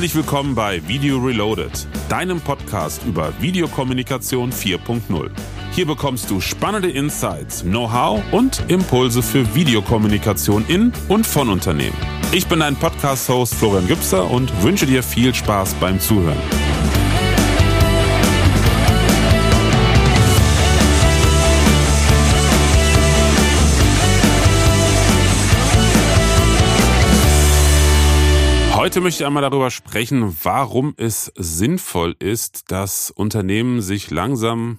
Herzlich willkommen bei Video Reloaded, deinem Podcast über Videokommunikation 4.0. Hier bekommst du spannende Insights, Know-how und Impulse für Videokommunikation in und von Unternehmen. Ich bin dein Podcast-Host Florian Gipser und wünsche dir viel Spaß beim Zuhören. Heute möchte ich einmal darüber sprechen, warum es sinnvoll ist, dass Unternehmen sich langsam,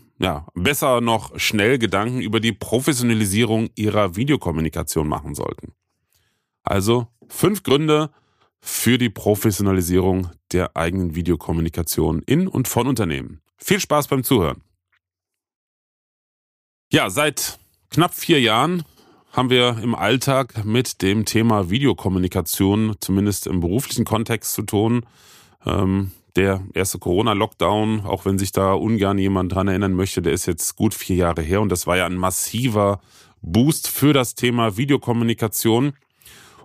besser noch schnell Gedanken über die Professionalisierung ihrer Videokommunikation machen sollten. Also 5 Gründe für die Professionalisierung der eigenen Videokommunikation in und von Unternehmen. Viel Spaß beim Zuhören. Ja, seit knapp 4 Jahren haben wir im Alltag mit dem Thema Videokommunikation, zumindest im beruflichen Kontext, zu tun. Der erste Corona-Lockdown, auch wenn sich da ungern jemand dran erinnern möchte, der ist jetzt gut 4 Jahre her und das war ja ein massiver Boost für das Thema Videokommunikation.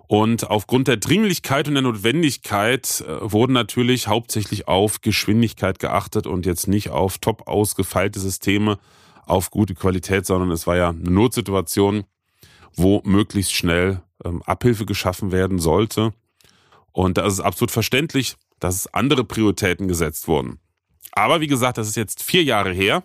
Und aufgrund der Dringlichkeit und der Notwendigkeit wurden natürlich hauptsächlich auf Geschwindigkeit geachtet und jetzt nicht auf top ausgefeilte Systeme, auf gute Qualität, sondern es war ja eine Notsituation, wo möglichst schnell Abhilfe geschaffen werden sollte. Und da ist es absolut verständlich, dass es andere Prioritäten gesetzt wurden. Aber wie gesagt, das ist jetzt 4 Jahre her.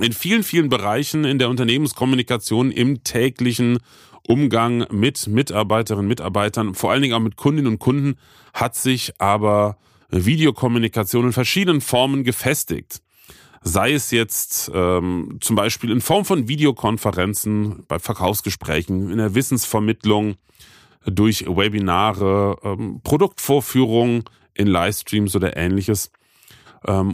In vielen, vielen Bereichen in der Unternehmenskommunikation, im täglichen Umgang mit Mitarbeiterinnen und Mitarbeitern, vor allen Dingen auch mit Kundinnen und Kunden, hat sich aber Videokommunikation in verschiedenen Formen gefestigt. Sei es jetzt zum Beispiel in Form von Videokonferenzen, bei Verkaufsgesprächen, in der Wissensvermittlung, durch Webinare, Produktvorführungen in Livestreams oder ähnliches.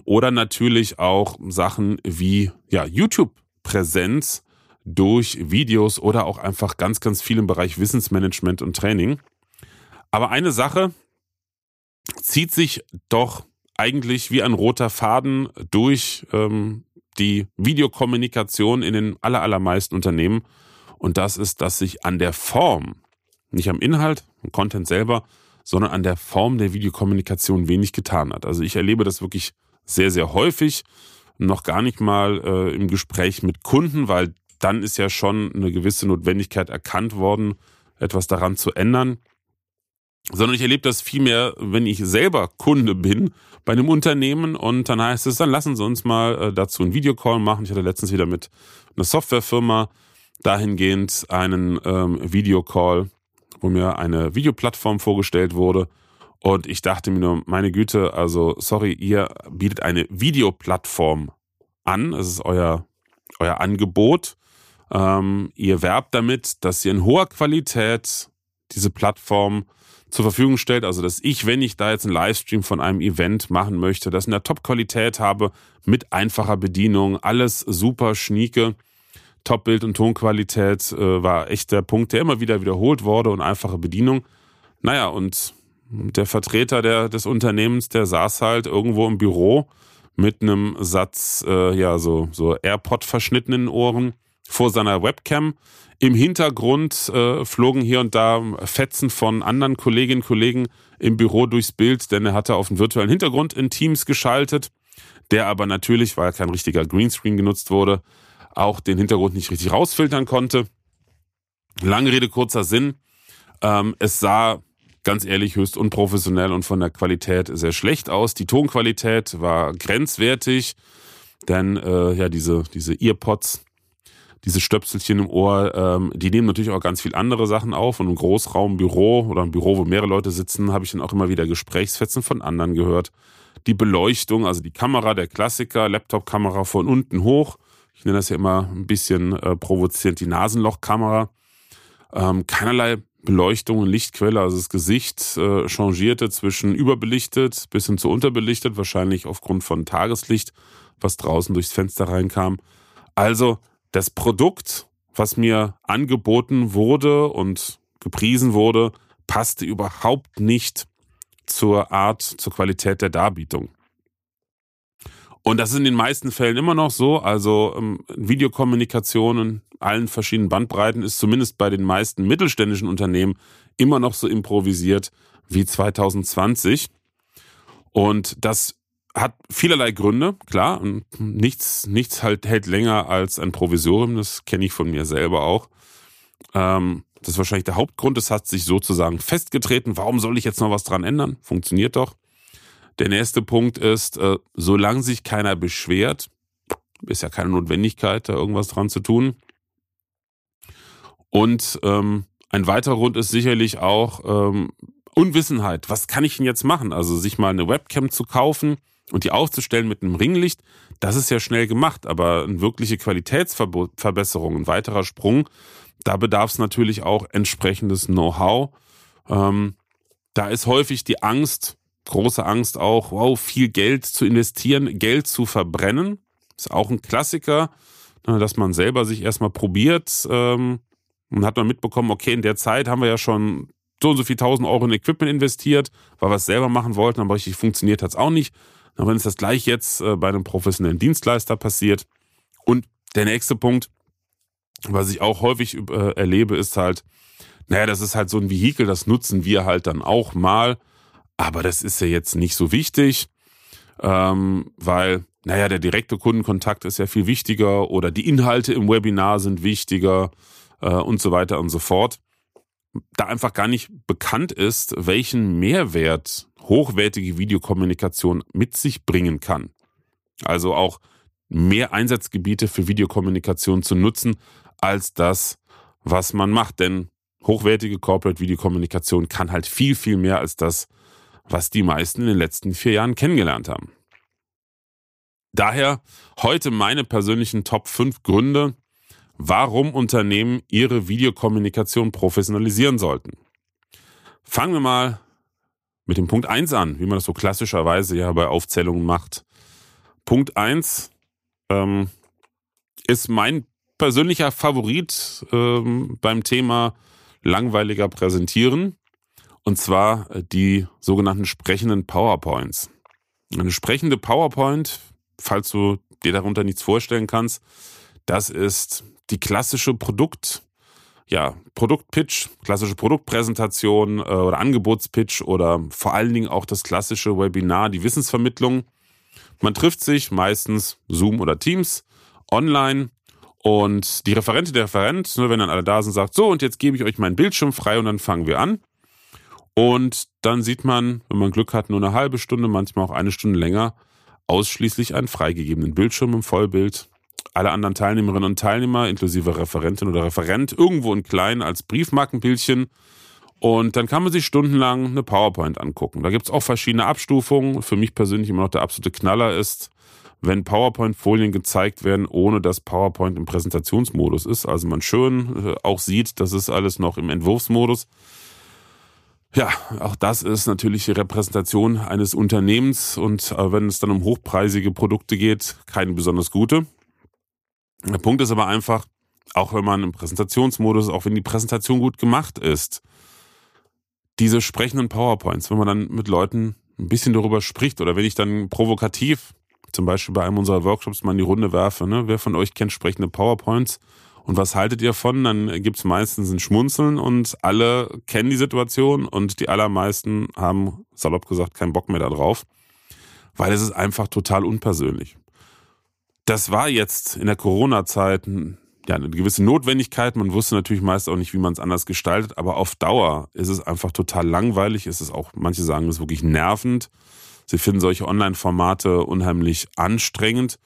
Oder natürlich auch Sachen wie YouTube-Präsenz durch Videos oder auch einfach ganz, ganz viel im Bereich Wissensmanagement und Training. Aber eine Sache zieht sich doch eigentlich wie ein roter Faden durch die Videokommunikation in den allermeisten Unternehmen. Und das ist, dass sich an der Form, nicht am Inhalt, am Content selber, sondern an der Form der Videokommunikation wenig getan hat. Also ich erlebe das wirklich sehr, sehr häufig, noch gar nicht mal im Gespräch mit Kunden, weil dann ist ja schon eine gewisse Notwendigkeit erkannt worden, etwas daran zu ändern. Sondern ich erlebe das vielmehr, wenn ich selber Kunde bin bei einem Unternehmen und dann heißt es, dann lassen Sie uns mal dazu einen Videocall machen. Ich hatte letztens wieder mit einer Softwarefirma dahingehend einen Videocall, wo mir eine Videoplattform vorgestellt wurde und ich dachte mir nur, meine Güte, also sorry, ihr bietet eine Videoplattform an, es ist euer Angebot. Ihr werbt damit, dass ihr in hoher Qualität diese Plattform zur Verfügung stellt, also dass ich, wenn ich da jetzt einen Livestream von einem Event machen möchte, das in der Top-Qualität habe, mit einfacher Bedienung, alles super schnieke, Top-Bild- und Tonqualität war echt der Punkt, der immer wieder wiederholt wurde und einfache Bedienung. Naja, und der Vertreter des Unternehmens, der saß halt irgendwo im Büro mit einem Satz, so AirPod-Verschnitt in den Ohren, vor seiner Webcam. Im Hintergrund flogen hier und da Fetzen von anderen Kolleginnen und Kollegen im Büro durchs Bild, denn er hatte auf den virtuellen Hintergrund in Teams geschaltet, der aber natürlich, weil kein richtiger Greenscreen genutzt wurde, auch den Hintergrund nicht richtig rausfiltern konnte. Lange Rede, kurzer Sinn. Es sah ganz ehrlich höchst unprofessionell und von der Qualität sehr schlecht aus. Die Tonqualität war grenzwertig, denn diese Earpods, diese Stöpselchen im Ohr, die nehmen natürlich auch ganz viel andere Sachen auf. Und im Großraumbüro oder im Büro, wo mehrere Leute sitzen, habe ich dann auch immer wieder Gesprächsfetzen von anderen gehört. Die Beleuchtung, also die Kamera, der Klassiker, Laptop-Kamera von unten hoch. Ich nenne das ja immer ein bisschen provozierend die Nasenlochkamera. Keinerlei Beleuchtung und Lichtquelle, also das Gesicht changierte zwischen überbelichtet bis hin zu unterbelichtet, wahrscheinlich aufgrund von Tageslicht, was draußen durchs Fenster reinkam. Also das Produkt, was mir angeboten wurde und gepriesen wurde, passte überhaupt nicht zur Qualität der Darbietung. Und das ist in den meisten Fällen immer noch so. Also Videokommunikation in allen verschiedenen Bandbreiten ist zumindest bei den meisten mittelständischen Unternehmen immer noch so improvisiert wie 2020. Und das hat vielerlei Gründe, klar. Und nichts halt hält länger als ein Provisorium, das kenne ich von mir selber auch. Das ist wahrscheinlich der Hauptgrund, es hat sich sozusagen festgetreten. Warum soll ich jetzt noch was dran ändern? Funktioniert doch. Der nächste Punkt ist, solange sich keiner beschwert, ist ja keine Notwendigkeit, da irgendwas dran zu tun. Und ein weiterer Grund ist sicherlich auch Unwissenheit. Was kann ich denn jetzt machen? Also sich mal eine Webcam zu kaufen und die aufzustellen mit einem Ringlicht, das ist ja schnell gemacht, aber eine wirkliche Qualitätsverbesserung, ein weiterer Sprung, da bedarf es natürlich auch entsprechendes Know-how. Da ist häufig die Angst, große Angst auch, viel Geld zu investieren, Geld zu verbrennen. Ist auch ein Klassiker, dass man selber sich erstmal probiert. Man hat mal mitbekommen, okay, in der Zeit haben wir ja schon so und so viel 1.000 Euro in Equipment investiert, weil wir es selber machen wollten, aber richtig funktioniert hat es auch nicht. Und wenn es das gleich jetzt bei einem professionellen Dienstleister passiert. Und der nächste Punkt, was ich auch häufig erlebe, ist halt, das ist halt so ein Vehikel, das nutzen wir halt dann auch mal, aber das ist ja jetzt nicht so wichtig, weil der direkte Kundenkontakt ist ja viel wichtiger oder die Inhalte im Webinar sind wichtiger und so weiter und so fort. Da einfach gar nicht bekannt ist, welchen Mehrwert hochwertige Videokommunikation mit sich bringen kann. Also auch mehr Einsatzgebiete für Videokommunikation zu nutzen, als das, was man macht. Denn hochwertige Corporate-Videokommunikation kann halt viel, viel mehr als das, was die meisten in den letzten 4 Jahren kennengelernt haben. Daher heute meine persönlichen Top 5 Gründe, warum Unternehmen ihre Videokommunikation professionalisieren sollten. Fangen wir mal mit dem Punkt 1 an, wie man das so klassischerweise ja bei Aufzählungen macht. Punkt 1 ist mein persönlicher Favorit beim Thema langweiliger Präsentieren, und zwar die sogenannten sprechenden PowerPoints. Eine sprechende PowerPoint, falls du dir darunter nichts vorstellen kannst, das ist die klassische Produktpitch, klassische Produktpräsentation oder Angebotspitch oder vor allen Dingen auch das klassische Webinar, die Wissensvermittlung. Man trifft sich meistens Zoom oder Teams online und die der Referent, wenn dann alle da sind, sagt, so und jetzt gebe ich euch meinen Bildschirm frei und dann fangen wir an. Und dann sieht man, wenn man Glück hat, nur eine halbe Stunde, manchmal auch eine Stunde länger, ausschließlich einen freigegebenen Bildschirm im Vollbild. Alle anderen Teilnehmerinnen und Teilnehmer, inklusive Referentin oder Referent, irgendwo in klein als Briefmarkenbildchen. Und dann kann man sich stundenlang eine PowerPoint angucken. Da gibt es auch verschiedene Abstufungen. Für mich persönlich immer noch der absolute Knaller ist, wenn PowerPoint-Folien gezeigt werden, ohne dass PowerPoint im Präsentationsmodus ist. Also man schön auch sieht, das ist alles noch im Entwurfsmodus. Ja, auch das ist natürlich die Repräsentation eines Unternehmens. Und wenn es dann um hochpreisige Produkte geht, keine besonders gute. Der Punkt ist aber einfach, auch wenn man im Präsentationsmodus ist, auch wenn die Präsentation gut gemacht ist, diese sprechenden PowerPoints, wenn man dann mit Leuten ein bisschen darüber spricht oder wenn ich dann provokativ, zum Beispiel bei einem unserer Workshops mal in die Runde werfe, wer von euch kennt sprechende PowerPoints und was haltet ihr von? Dann gibt es meistens ein Schmunzeln und alle kennen die Situation und die allermeisten haben, salopp gesagt, keinen Bock mehr darauf, weil es ist einfach total unpersönlich. Das war jetzt in der Corona-Zeit eine gewisse Notwendigkeit. Man wusste natürlich meist auch nicht, wie man es anders gestaltet. Aber auf Dauer ist es einfach total langweilig. Es ist auch, manche sagen, es ist wirklich nervend. Sie finden solche Online-Formate unheimlich anstrengend.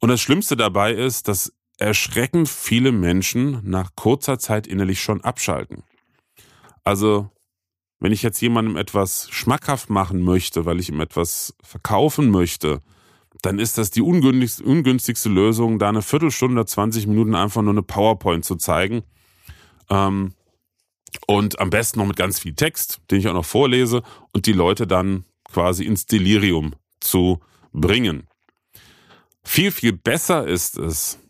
Und das Schlimmste dabei ist, dass erschreckend viele Menschen nach kurzer Zeit innerlich schon abschalten. Also, wenn ich jetzt jemandem etwas schmackhaft machen möchte, weil ich ihm etwas verkaufen möchte, dann ist das die ungünstigste Lösung, da eine Viertelstunde, 20 Minuten einfach nur eine PowerPoint zu zeigen. Und am besten noch mit ganz viel Text, den ich auch noch vorlese, und die Leute dann quasi ins Delirium zu bringen. Viel, viel besser ist es,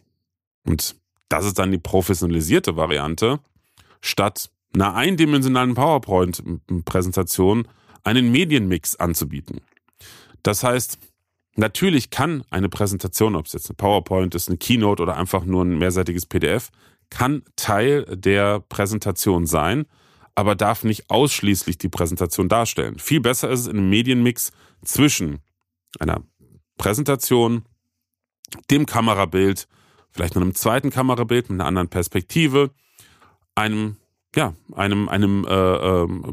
und das ist dann die professionalisierte Variante, statt einer eindimensionalen PowerPoint-Präsentation einen Medienmix anzubieten. Das heißt, natürlich kann eine Präsentation, ob es jetzt eine PowerPoint ist, eine Keynote oder einfach nur ein mehrseitiges PDF, kann Teil der Präsentation sein, aber darf nicht ausschließlich die Präsentation darstellen. Viel besser ist es in einem Medienmix zwischen einer Präsentation, dem Kamerabild, vielleicht noch einem zweiten Kamerabild mit einer anderen Perspektive, einem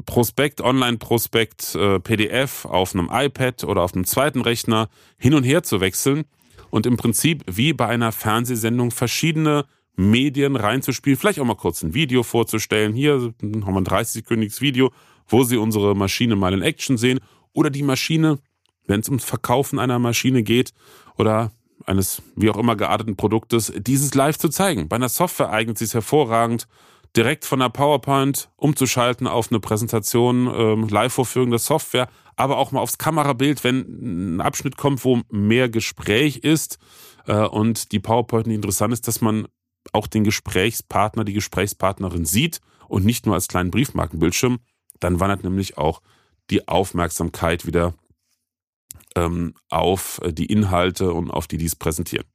Prospekt, Online-Prospekt, PDF auf einem iPad oder auf einem zweiten Rechner hin und her zu wechseln und im Prinzip wie bei einer Fernsehsendung verschiedene Medien reinzuspielen, vielleicht auch mal kurz ein Video vorzustellen. Hier haben wir ein 30-sekündiges Video, wo Sie unsere Maschine mal in Action sehen oder die Maschine, wenn es ums Verkaufen einer Maschine geht oder eines wie auch immer gearteten Produktes, dieses live zu zeigen. Bei einer Software eignet es sich hervorragend, direkt von der PowerPoint umzuschalten auf eine Präsentation, Live-Vorführung der Software, aber auch mal aufs Kamerabild, wenn ein Abschnitt kommt, wo mehr Gespräch ist und die PowerPoint nicht interessant ist, dass man auch den Gesprächspartner, die Gesprächspartnerin sieht und nicht nur als kleinen Briefmarkenbildschirm, dann wandert nämlich auch die Aufmerksamkeit wieder auf die Inhalte und auf die dies präsentieren.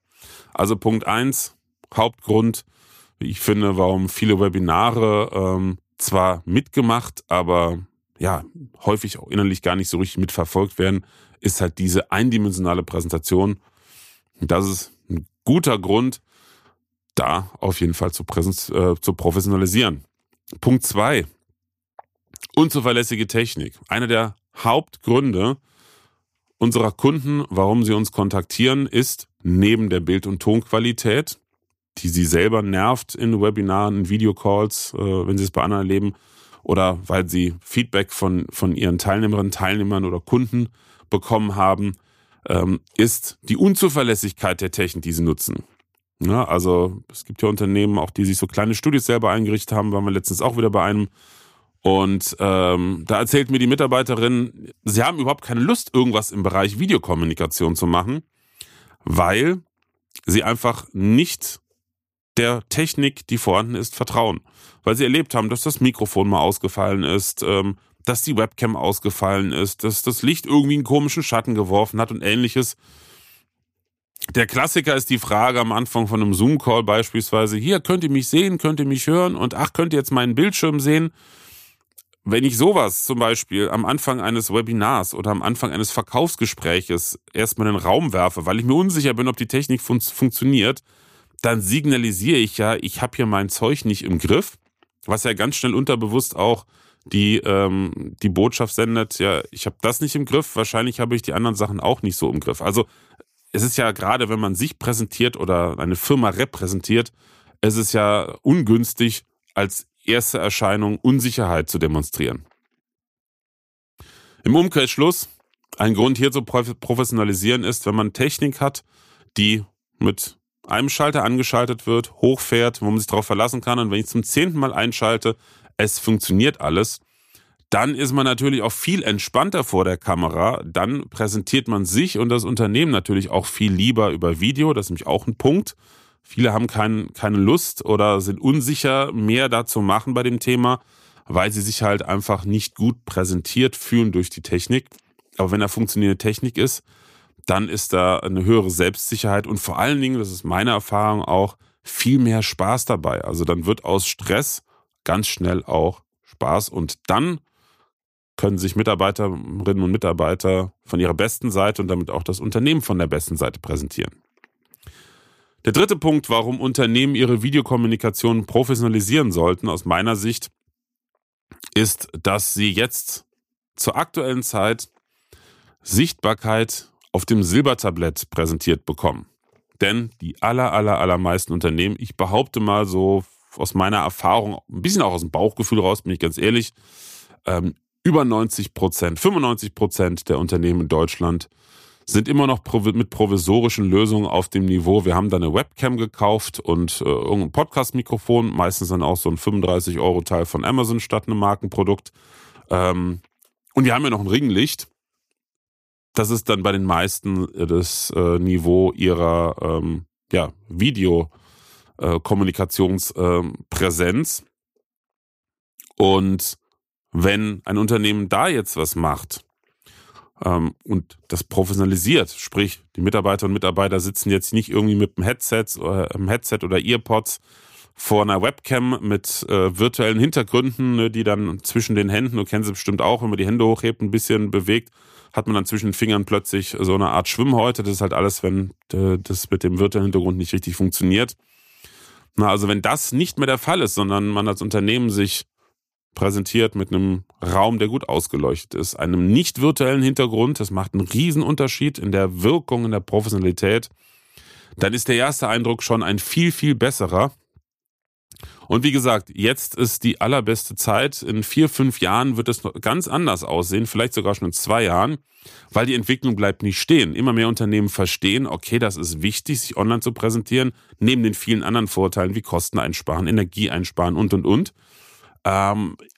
Also Punkt 1, Hauptgrund, ich finde, warum viele Webinare zwar mitgemacht, aber ja häufig auch innerlich gar nicht so richtig mitverfolgt werden, ist halt diese eindimensionale Präsentation. Das ist ein guter Grund, da auf jeden Fall zu professionalisieren. Punkt 2, unzuverlässige Technik. Einer der Hauptgründe unserer Kunden, warum sie uns kontaktieren, ist neben der Bild- und Tonqualität, die sie selber nervt in Webinaren, in Videocalls, wenn sie es bei anderen erleben oder weil sie Feedback von ihren Teilnehmerinnen, Teilnehmern oder Kunden bekommen haben, ist die Unzuverlässigkeit der Technik, die sie nutzen. Ja, also es gibt ja Unternehmen, auch die sich so kleine Studios selber eingerichtet haben, waren wir letztens auch wieder bei einem. Und da erzählt mir die Mitarbeiterin, sie haben überhaupt keine Lust, irgendwas im Bereich Videokommunikation zu machen, weil sie einfach nicht der Technik, die vorhanden ist, vertrauen. Weil sie erlebt haben, dass das Mikrofon mal ausgefallen ist, dass die Webcam ausgefallen ist, dass das Licht irgendwie einen komischen Schatten geworfen hat und Ähnliches. Der Klassiker ist die Frage am Anfang von einem Zoom-Call beispielsweise, hier, könnt ihr mich sehen, könnt ihr mich hören und ach, könnt ihr jetzt meinen Bildschirm sehen? Wenn ich sowas zum Beispiel am Anfang eines Webinars oder am Anfang eines Verkaufsgespräches erstmal in den Raum werfe, weil ich mir unsicher bin, ob die Technik funktioniert, dann signalisiere ich ja, ich habe hier mein Zeug nicht im Griff, was ja ganz schnell unterbewusst auch die Botschaft sendet, ja, ich habe das nicht im Griff, wahrscheinlich habe ich die anderen Sachen auch nicht so im Griff. Also es ist ja gerade, wenn man sich präsentiert oder eine Firma repräsentiert, es ist ja ungünstig, als erste Erscheinung Unsicherheit zu demonstrieren. Im Umkehrschluss, ein Grund hier zu professionalisieren ist, wenn man Technik hat, die mit einem Schalter angeschaltet wird, hochfährt, wo man sich darauf verlassen kann und wenn ich zum 10. Mal einschalte, es funktioniert alles, dann ist man natürlich auch viel entspannter vor der Kamera, dann präsentiert man sich und das Unternehmen natürlich auch viel lieber über Video, das ist nämlich auch ein Punkt. Viele haben keine Lust oder sind unsicher, mehr dazu machen bei dem Thema, weil sie sich halt einfach nicht gut präsentiert fühlen durch die Technik. Aber wenn da funktionierende Technik ist, dann ist da eine höhere Selbstsicherheit und vor allen Dingen, das ist meine Erfahrung auch, viel mehr Spaß dabei. Also dann wird aus Stress ganz schnell auch Spaß und dann können sich Mitarbeiterinnen und Mitarbeiter von ihrer besten Seite und damit auch das Unternehmen von der besten Seite präsentieren. Der dritte Punkt, warum Unternehmen ihre Videokommunikation professionalisieren sollten, aus meiner Sicht, ist, dass sie jetzt zur aktuellen Zeit Sichtbarkeit auf dem Silbertablett präsentiert bekommen. Denn die allermeisten Unternehmen, ich behaupte mal so aus meiner Erfahrung, ein bisschen auch aus dem Bauchgefühl raus, bin ich ganz ehrlich, über 95% der Unternehmen in Deutschland sind immer noch mit provisorischen Lösungen auf dem Niveau. Wir haben da eine Webcam gekauft und irgendein Podcast-Mikrofon, meistens dann auch so ein 35-Euro-Teil von Amazon statt einem Markenprodukt. Und die haben ja noch ein Ringlicht. Das ist dann bei den meisten das Niveau ihrer Videokommunikationspräsenz. Und wenn ein Unternehmen da jetzt was macht, und das professionalisiert, sprich die Mitarbeiterinnen und Mitarbeiter sitzen jetzt nicht irgendwie mit einem Headset oder EarPods vor einer Webcam mit virtuellen Hintergründen, ne, die dann zwischen den Händen, du kennst sie bestimmt auch, wenn man die Hände hochhebt, ein bisschen bewegt, hat man dann zwischen den Fingern plötzlich so eine Art Schwimmhäute. Das ist halt alles, wenn das mit dem virtuellen Hintergrund nicht richtig funktioniert. Na, also wenn das nicht mehr der Fall ist, sondern man als Unternehmen sich präsentiert mit einem Raum, der gut ausgeleuchtet ist, einem nicht virtuellen Hintergrund, das macht einen Riesenunterschied in der Wirkung, in der Professionalität, dann ist der erste Eindruck schon ein viel, viel besserer. Und wie gesagt, jetzt ist die allerbeste Zeit. In 4-5 Jahren wird es ganz anders aussehen, vielleicht sogar schon in 2 Jahren, weil die Entwicklung bleibt nicht stehen. Immer mehr Unternehmen verstehen, okay, das ist wichtig, sich online zu präsentieren, neben den vielen anderen Vorteilen wie Kosten einsparen, Energie einsparen und, und.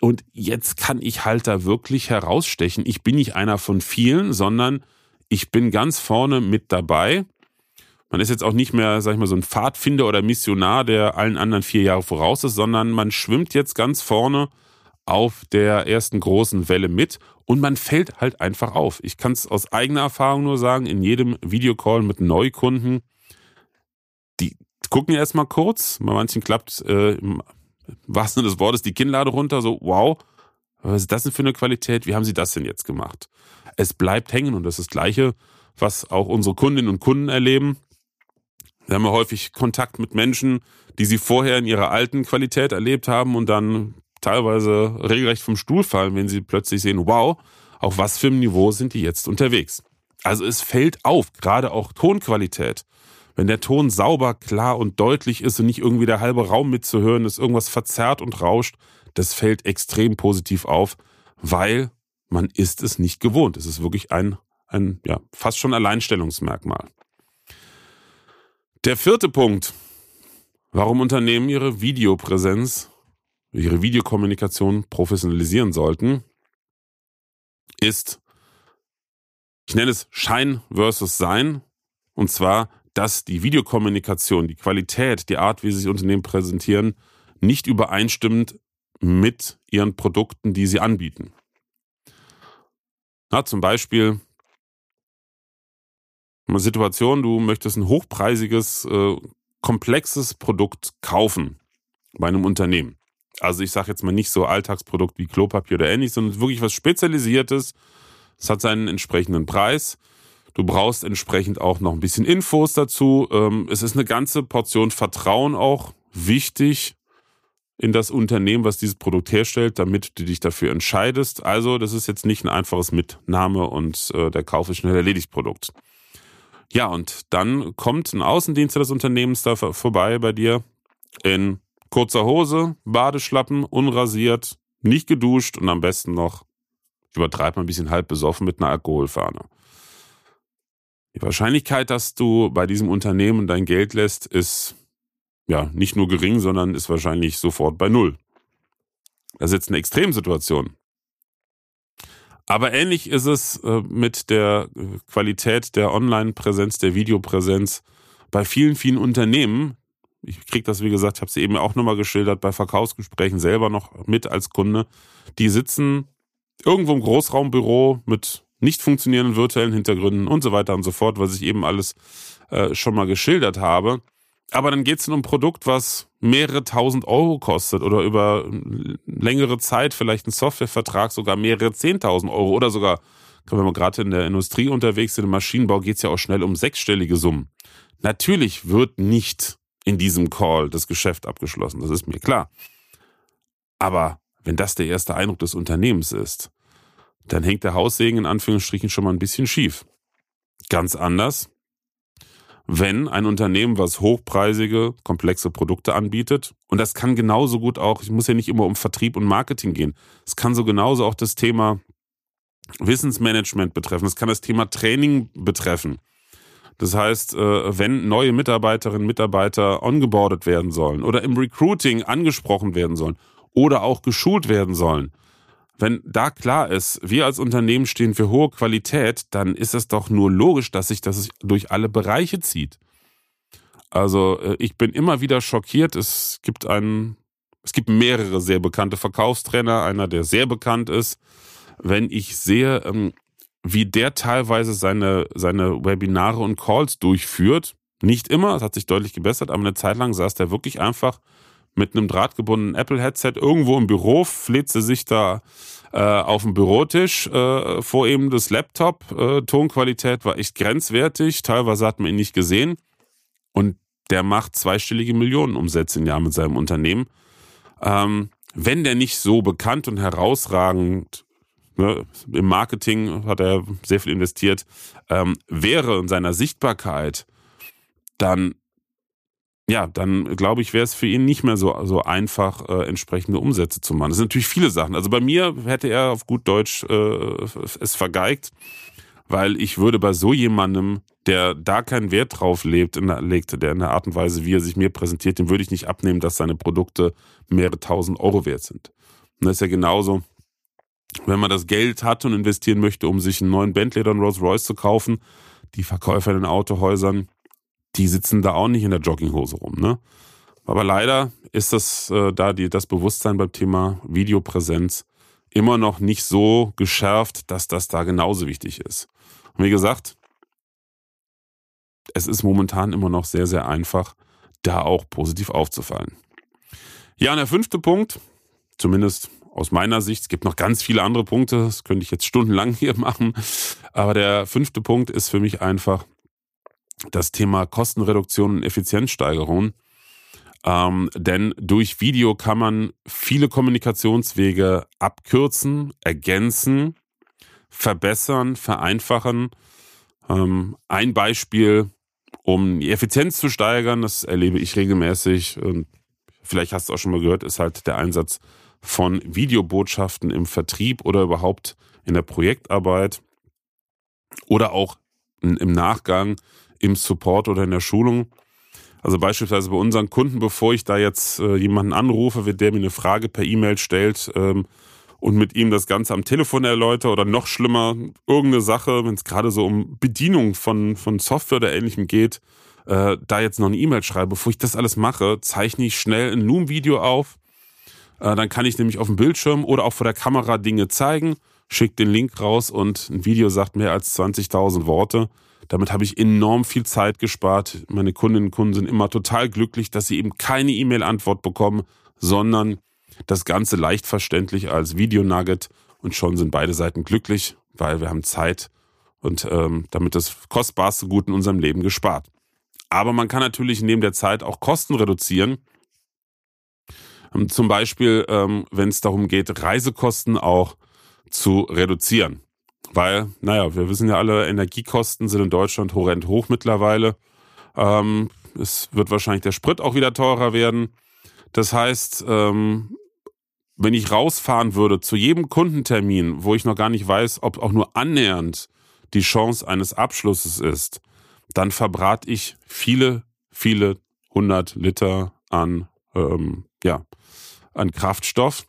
Und jetzt kann ich halt da wirklich herausstechen. Ich bin nicht einer von vielen, sondern ich bin ganz vorne mit dabei. Man ist jetzt auch nicht mehr, sag ich mal, so ein Pfadfinder oder Missionar, der allen anderen 4 Jahre voraus ist, sondern man schwimmt jetzt ganz vorne auf der ersten großen Welle mit und man fällt halt einfach auf. Ich kann es aus eigener Erfahrung nur sagen, in jedem Videocall mit Neukunden, die gucken erstmal kurz, bei manchen klappt im wahrsten Sinne des Wortes die Kinnlade runter, so wow, was ist das denn für eine Qualität, wie haben sie das denn jetzt gemacht? Es bleibt hängen und das ist das Gleiche, was auch unsere Kundinnen und Kunden erleben. Wir haben ja häufig Kontakt mit Menschen, die sie vorher in ihrer alten Qualität erlebt haben und dann teilweise regelrecht vom Stuhl fallen, wenn sie plötzlich sehen, wow, auf was für einem Niveau sind die jetzt unterwegs. Also es fällt auf, gerade auch Tonqualität. Wenn der Ton sauber, klar und deutlich ist und nicht irgendwie der halbe Raum mitzuhören ist, irgendwas verzerrt und rauscht, das fällt extrem positiv auf, weil man ist es nicht gewohnt. Es ist wirklich ein ja, fast schon Alleinstellungsmerkmal. Der 4. Punkt, warum Unternehmen ihre Videopräsenz, ihre Videokommunikation professionalisieren sollten, ist, ich nenne es Schein versus Sein, und zwar, dass die Videokommunikation, die Qualität, die Art, wie sich Unternehmen präsentieren, nicht übereinstimmt mit ihren Produkten, die sie anbieten. Na, zum Beispiel eine Situation, du möchtest ein hochpreisiges, komplexes Produkt kaufen bei einem Unternehmen. Also ich sage jetzt mal nicht so Alltagsprodukt wie Klopapier oder ähnliches, sondern wirklich was Spezialisiertes. Es hat seinen entsprechenden Preis. Du brauchst entsprechend auch noch ein bisschen Infos dazu. Es ist eine ganze Portion Vertrauen auch wichtig in das Unternehmen, was dieses Produkt herstellt, damit du dich dafür entscheidest. Also das ist jetzt nicht ein einfaches Mitnahme und der Kauf ist schnell erledigt Produkt. Ja, und dann kommt ein Außendienst des Unternehmens da vorbei bei dir in kurzer Hose, Badeschlappen, unrasiert, nicht geduscht und am besten noch, ich übertreibe mal ein bisschen, halb besoffen mit einer Alkoholfahne. Die Wahrscheinlichkeit, dass du bei diesem Unternehmen dein Geld lässt, ist ja nicht nur gering, sondern ist wahrscheinlich sofort bei 0. Das ist jetzt eine Extremsituation. Aber ähnlich ist es mit der Qualität der Online-Präsenz, der Videopräsenz bei vielen, vielen Unternehmen. Ich kriege das, wie gesagt, ich habe es eben auch nochmal geschildert, bei Verkaufsgesprächen selber noch mit als Kunde. Die sitzen irgendwo im Großraumbüro mit nicht funktionierenden virtuellen Hintergründen und so weiter und so fort, was ich eben alles schon mal geschildert habe. Aber dann geht es um ein Produkt, was mehrere tausend Euro kostet oder über längere Zeit vielleicht ein Softwarevertrag sogar mehrere 10.000 Euro oder sogar, wenn wir gerade in der Industrie unterwegs sind, im Maschinenbau geht es ja auch schnell um 6-stellige Summen. Natürlich wird nicht in diesem Call das Geschäft abgeschlossen, das ist mir klar. Aber wenn das der erste Eindruck des Unternehmens ist, dann hängt der Haussegen in Anführungsstrichen schon mal ein bisschen schief. Ganz anders, wenn ein Unternehmen, was hochpreisige, komplexe Produkte anbietet, und das kann genauso gut auch, ich muss ja nicht immer um Vertrieb und Marketing gehen, es kann so genauso auch das Thema Wissensmanagement betreffen, es kann das Thema Training betreffen. Das heißt, wenn neue Mitarbeiterinnen und Mitarbeiter ongeboardet werden sollen oder im Recruiting angesprochen werden sollen oder auch geschult werden sollen, wenn da klar ist, wir als Unternehmen stehen für hohe Qualität, dann ist es doch nur logisch, dass sich das durch alle Bereiche zieht. Also ich bin immer wieder schockiert. Es gibt mehrere sehr bekannte Verkaufstrainer, einer, der sehr bekannt ist. Wenn ich sehe, wie der teilweise seine Webinare und Calls durchführt, nicht immer, es hat sich deutlich gebessert, aber eine Zeit lang saß der wirklich einfach mit einem drahtgebundenen Apple-Headset irgendwo im Büro, fleht sie sich da auf dem Bürotisch vor eben das Laptop. Tonqualität war echt grenzwertig, teilweise hat man ihn nicht gesehen. Und der macht zweistellige Millionenumsätze im Jahr mit seinem Unternehmen. Wenn der nicht so bekannt und herausragend, ne, im Marketing hat er sehr viel investiert, wäre in seiner Sichtbarkeit, dann glaube ich, wäre es für ihn nicht mehr so einfach, entsprechende Umsätze zu machen. Das sind natürlich viele Sachen. Also bei mir hätte er auf gut Deutsch es vergeigt, weil ich würde bei so jemandem, der da keinen Wert drauf legte, der in der Art und Weise, wie er sich mir präsentiert, dem würde ich nicht abnehmen, dass seine Produkte mehrere tausend Euro wert sind. Und das ist ja genauso, wenn man das Geld hat und investieren möchte, um sich einen neuen Bentley oder einen Rolls-Royce zu kaufen, die Verkäufer in den Autohäusern, die sitzen da auch nicht in der Jogginghose rum, ne? Aber leider ist das das Bewusstsein beim Thema Videopräsenz immer noch nicht so geschärft, dass das da genauso wichtig ist. Und wie gesagt, es ist momentan immer noch sehr, sehr einfach, da auch positiv aufzufallen. Ja, und der fünfte Punkt, zumindest aus meiner Sicht, es gibt noch ganz viele andere Punkte, das könnte ich jetzt stundenlang hier machen, aber der fünfte Punkt ist für mich einfach das Thema Kostenreduktion und Effizienzsteigerung. Denn durch Video kann man viele Kommunikationswege abkürzen, ergänzen, verbessern, vereinfachen. Ein Beispiel, um die Effizienz zu steigern, das erlebe ich regelmäßig, und vielleicht hast du es auch schon mal gehört, ist halt der Einsatz von Videobotschaften im Vertrieb oder überhaupt in der Projektarbeit oder auch im Nachgang, im Support oder in der Schulung. Also beispielsweise bei unseren Kunden, bevor ich da jetzt jemanden anrufe, der mir eine Frage per E-Mail stellt und mit ihm das Ganze am Telefon erläutere oder noch schlimmer, irgendeine Sache, wenn es gerade so um Bedienung von Software oder Ähnlichem geht, da jetzt noch eine E-Mail schreibe. Bevor ich das alles mache, zeichne ich schnell ein Loom-Video auf. Dann kann ich nämlich auf dem Bildschirm oder auch vor der Kamera Dinge zeigen, schicke den Link raus und ein Video sagt mehr als 20.000 Worte. Damit habe ich enorm viel Zeit gespart. Meine Kundinnen und Kunden sind immer total glücklich, dass sie eben keine E-Mail-Antwort bekommen, sondern das Ganze leicht verständlich als Videonugget. Und schon sind beide Seiten glücklich, weil wir haben Zeit und damit das kostbarste Gut in unserem Leben gespart. Aber man kann natürlich neben der Zeit auch Kosten reduzieren. Zum Beispiel, wenn es darum geht, Reisekosten auch zu reduzieren. Weil, wir wissen ja alle, Energiekosten sind in Deutschland horrend hoch mittlerweile. Es wird wahrscheinlich der Sprit auch wieder teurer werden. Das heißt, wenn ich rausfahren würde zu jedem Kundentermin, wo ich noch gar nicht weiß, ob auch nur annähernd die Chance eines Abschlusses ist, dann verbrate ich viele, viele 100 Liter an Kraftstoff.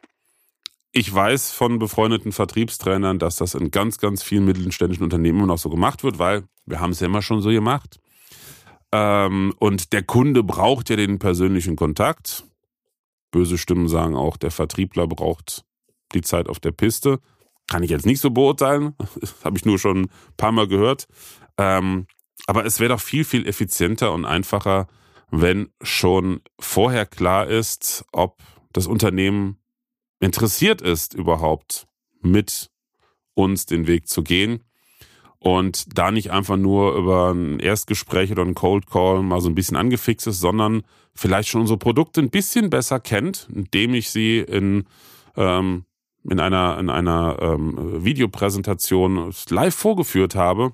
Ich weiß von befreundeten Vertriebstrainern, dass das in ganz, ganz vielen mittelständischen Unternehmen immer noch so gemacht wird, weil wir haben es ja immer schon so gemacht. Und der Kunde braucht ja den persönlichen Kontakt. Böse Stimmen sagen auch, der Vertriebler braucht die Zeit auf der Piste. Kann ich jetzt nicht so beurteilen, das habe ich nur schon ein paar Mal gehört. Aber es wäre doch viel, viel effizienter und einfacher, wenn schon vorher klar ist, ob das Unternehmen interessiert ist, überhaupt mit uns den Weg zu gehen und da nicht einfach nur über ein Erstgespräch oder ein Cold Call mal so ein bisschen angefixt ist, sondern vielleicht schon unsere Produkte ein bisschen besser kennt, indem ich sie in einer Videopräsentation live vorgeführt habe,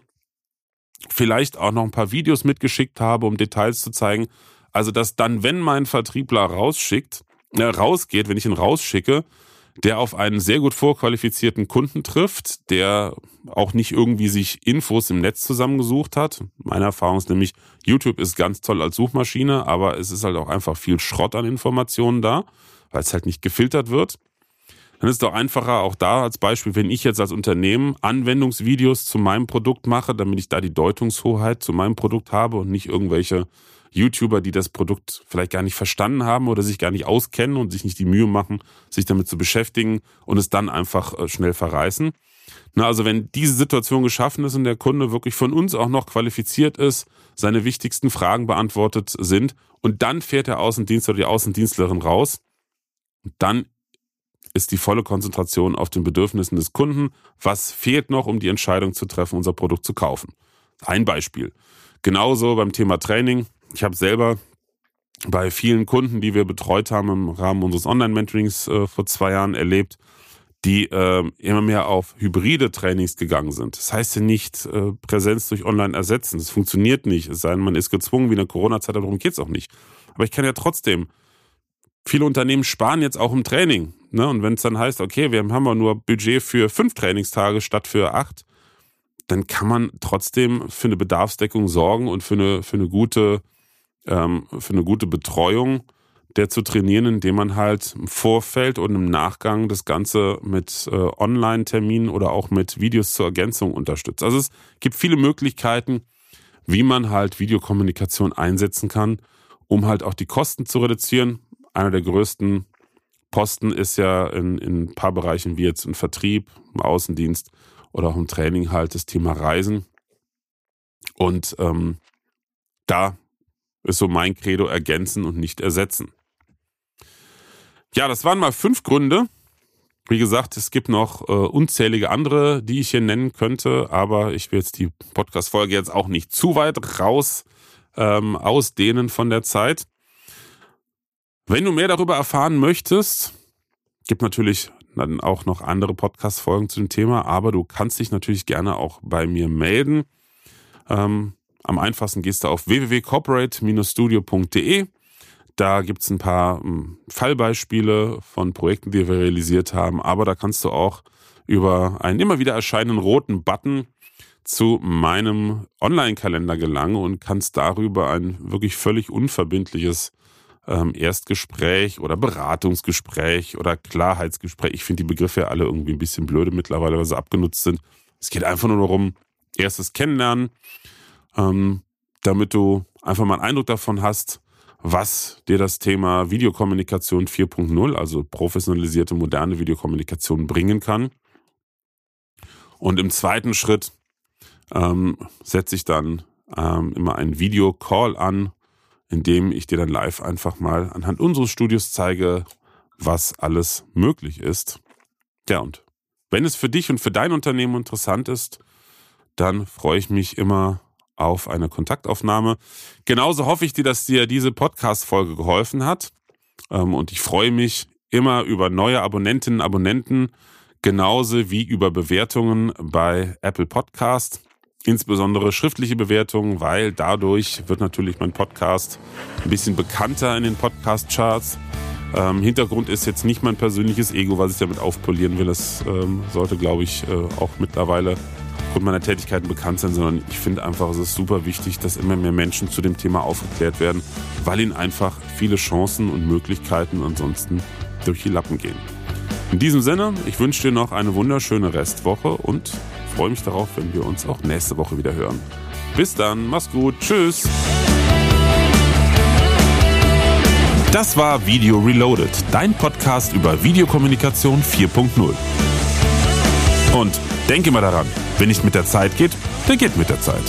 vielleicht auch noch ein paar Videos mitgeschickt habe, um Details zu zeigen. Also dass dann, wenn mein Vertriebler rausgeht, wenn ich ihn rausschicke, der auf einen sehr gut vorqualifizierten Kunden trifft, der auch nicht irgendwie sich Infos im Netz zusammengesucht hat. Meine Erfahrung ist nämlich, YouTube ist ganz toll als Suchmaschine, aber es ist halt auch einfach viel Schrott an Informationen da, weil es halt nicht gefiltert wird. Dann ist es doch einfacher, auch da als Beispiel, wenn ich jetzt als Unternehmen Anwendungsvideos zu meinem Produkt mache, damit ich da die Deutungshoheit zu meinem Produkt habe und nicht irgendwelche YouTuber, die das Produkt vielleicht gar nicht verstanden haben oder sich gar nicht auskennen und sich nicht die Mühe machen, sich damit zu beschäftigen und es dann einfach schnell verreißen. Also wenn diese Situation geschaffen ist und der Kunde wirklich von uns auch noch qualifiziert ist, seine wichtigsten Fragen beantwortet sind und dann fährt der Außendienst oder die Außendienstlerin raus und dann ist die volle Konzentration auf den Bedürfnissen des Kunden. Was fehlt noch, um die Entscheidung zu treffen, unser Produkt zu kaufen? Ein Beispiel. Genauso beim Thema Training. Ich habe selber bei vielen Kunden, die wir betreut haben im Rahmen unseres Online-Mentorings vor 2 Jahren erlebt, die immer mehr auf hybride Trainings gegangen sind. Das heißt ja nicht Präsenz durch Online ersetzen. Das funktioniert nicht. Es sei denn, man ist gezwungen, wie in der Corona-Zeit, darum geht es auch nicht. Aber ich kann ja trotzdem, viele Unternehmen sparen jetzt auch im Training. Ne? Und wenn es dann heißt, okay, wir haben nur Budget für 5 Trainingstage statt für 8, dann kann man trotzdem für eine Bedarfsdeckung sorgen und für eine gute Betreuung der zu trainieren, indem man halt im Vorfeld und im Nachgang das Ganze mit Online-Terminen oder auch mit Videos zur Ergänzung unterstützt. Also es gibt viele Möglichkeiten, wie man halt Videokommunikation einsetzen kann, um halt auch die Kosten zu reduzieren. Einer der größten Posten ist ja in ein paar Bereichen wie jetzt im Vertrieb, im Außendienst oder auch im Training halt das Thema Reisen. Und da ist so mein Credo: ergänzen und nicht ersetzen. Ja, das waren mal 5 Gründe. Wie gesagt, es gibt noch unzählige andere, die ich hier nennen könnte, aber ich will jetzt die Podcast-Folge jetzt auch nicht zu weit raus ausdehnen von der Zeit. Wenn du mehr darüber erfahren möchtest, gibt natürlich dann auch noch andere Podcast-Folgen zu dem Thema, aber du kannst dich natürlich gerne auch bei mir melden. Am einfachsten gehst du auf www.corporate-studio.de. Da gibt es ein paar Fallbeispiele von Projekten, die wir realisiert haben. Aber da kannst du auch über einen immer wieder erscheinenden roten Button zu meinem Online-Kalender gelangen und kannst darüber ein wirklich völlig unverbindliches Erstgespräch oder Beratungsgespräch oder Klarheitsgespräch. Ich finde die Begriffe ja alle irgendwie ein bisschen blöde mittlerweile, weil sie abgenutzt sind. Es geht einfach nur darum, erstes Kennenlernen, damit du einfach mal einen Eindruck davon hast, was dir das Thema Videokommunikation 4.0, also professionalisierte, moderne Videokommunikation, bringen kann. Und im zweiten Schritt setze ich dann immer einen Video-Call an, in dem ich dir dann live einfach mal anhand unseres Studios zeige, was alles möglich ist. Ja, und wenn es für dich und für dein Unternehmen interessant ist, dann freue ich mich immer auf eine Kontaktaufnahme. Genauso hoffe ich dir, dass dir diese Podcast-Folge geholfen hat. Und ich freue mich immer über neue Abonnentinnen und Abonnenten, genauso wie über Bewertungen bei Apple Podcast. Insbesondere schriftliche Bewertungen, weil dadurch wird natürlich mein Podcast ein bisschen bekannter in den Podcast-Charts. Hintergrund ist jetzt nicht mein persönliches Ego, was ich damit aufpolieren will. Das sollte, glaube ich, auch mittlerweile aufgrund meiner Tätigkeiten bekannt sein, sondern ich finde einfach, es ist super wichtig, dass immer mehr Menschen zu dem Thema aufgeklärt werden, weil ihnen einfach viele Chancen und Möglichkeiten ansonsten durch die Lappen gehen. In diesem Sinne, ich wünsche dir noch eine wunderschöne Restwoche und freue mich darauf, wenn wir uns auch nächste Woche wieder hören. Bis dann, mach's gut, tschüss! Das war Video Reloaded, dein Podcast über Videokommunikation 4.0. Und denke mal daran, wer nicht mit der Zeit geht, der geht mit der Zeit.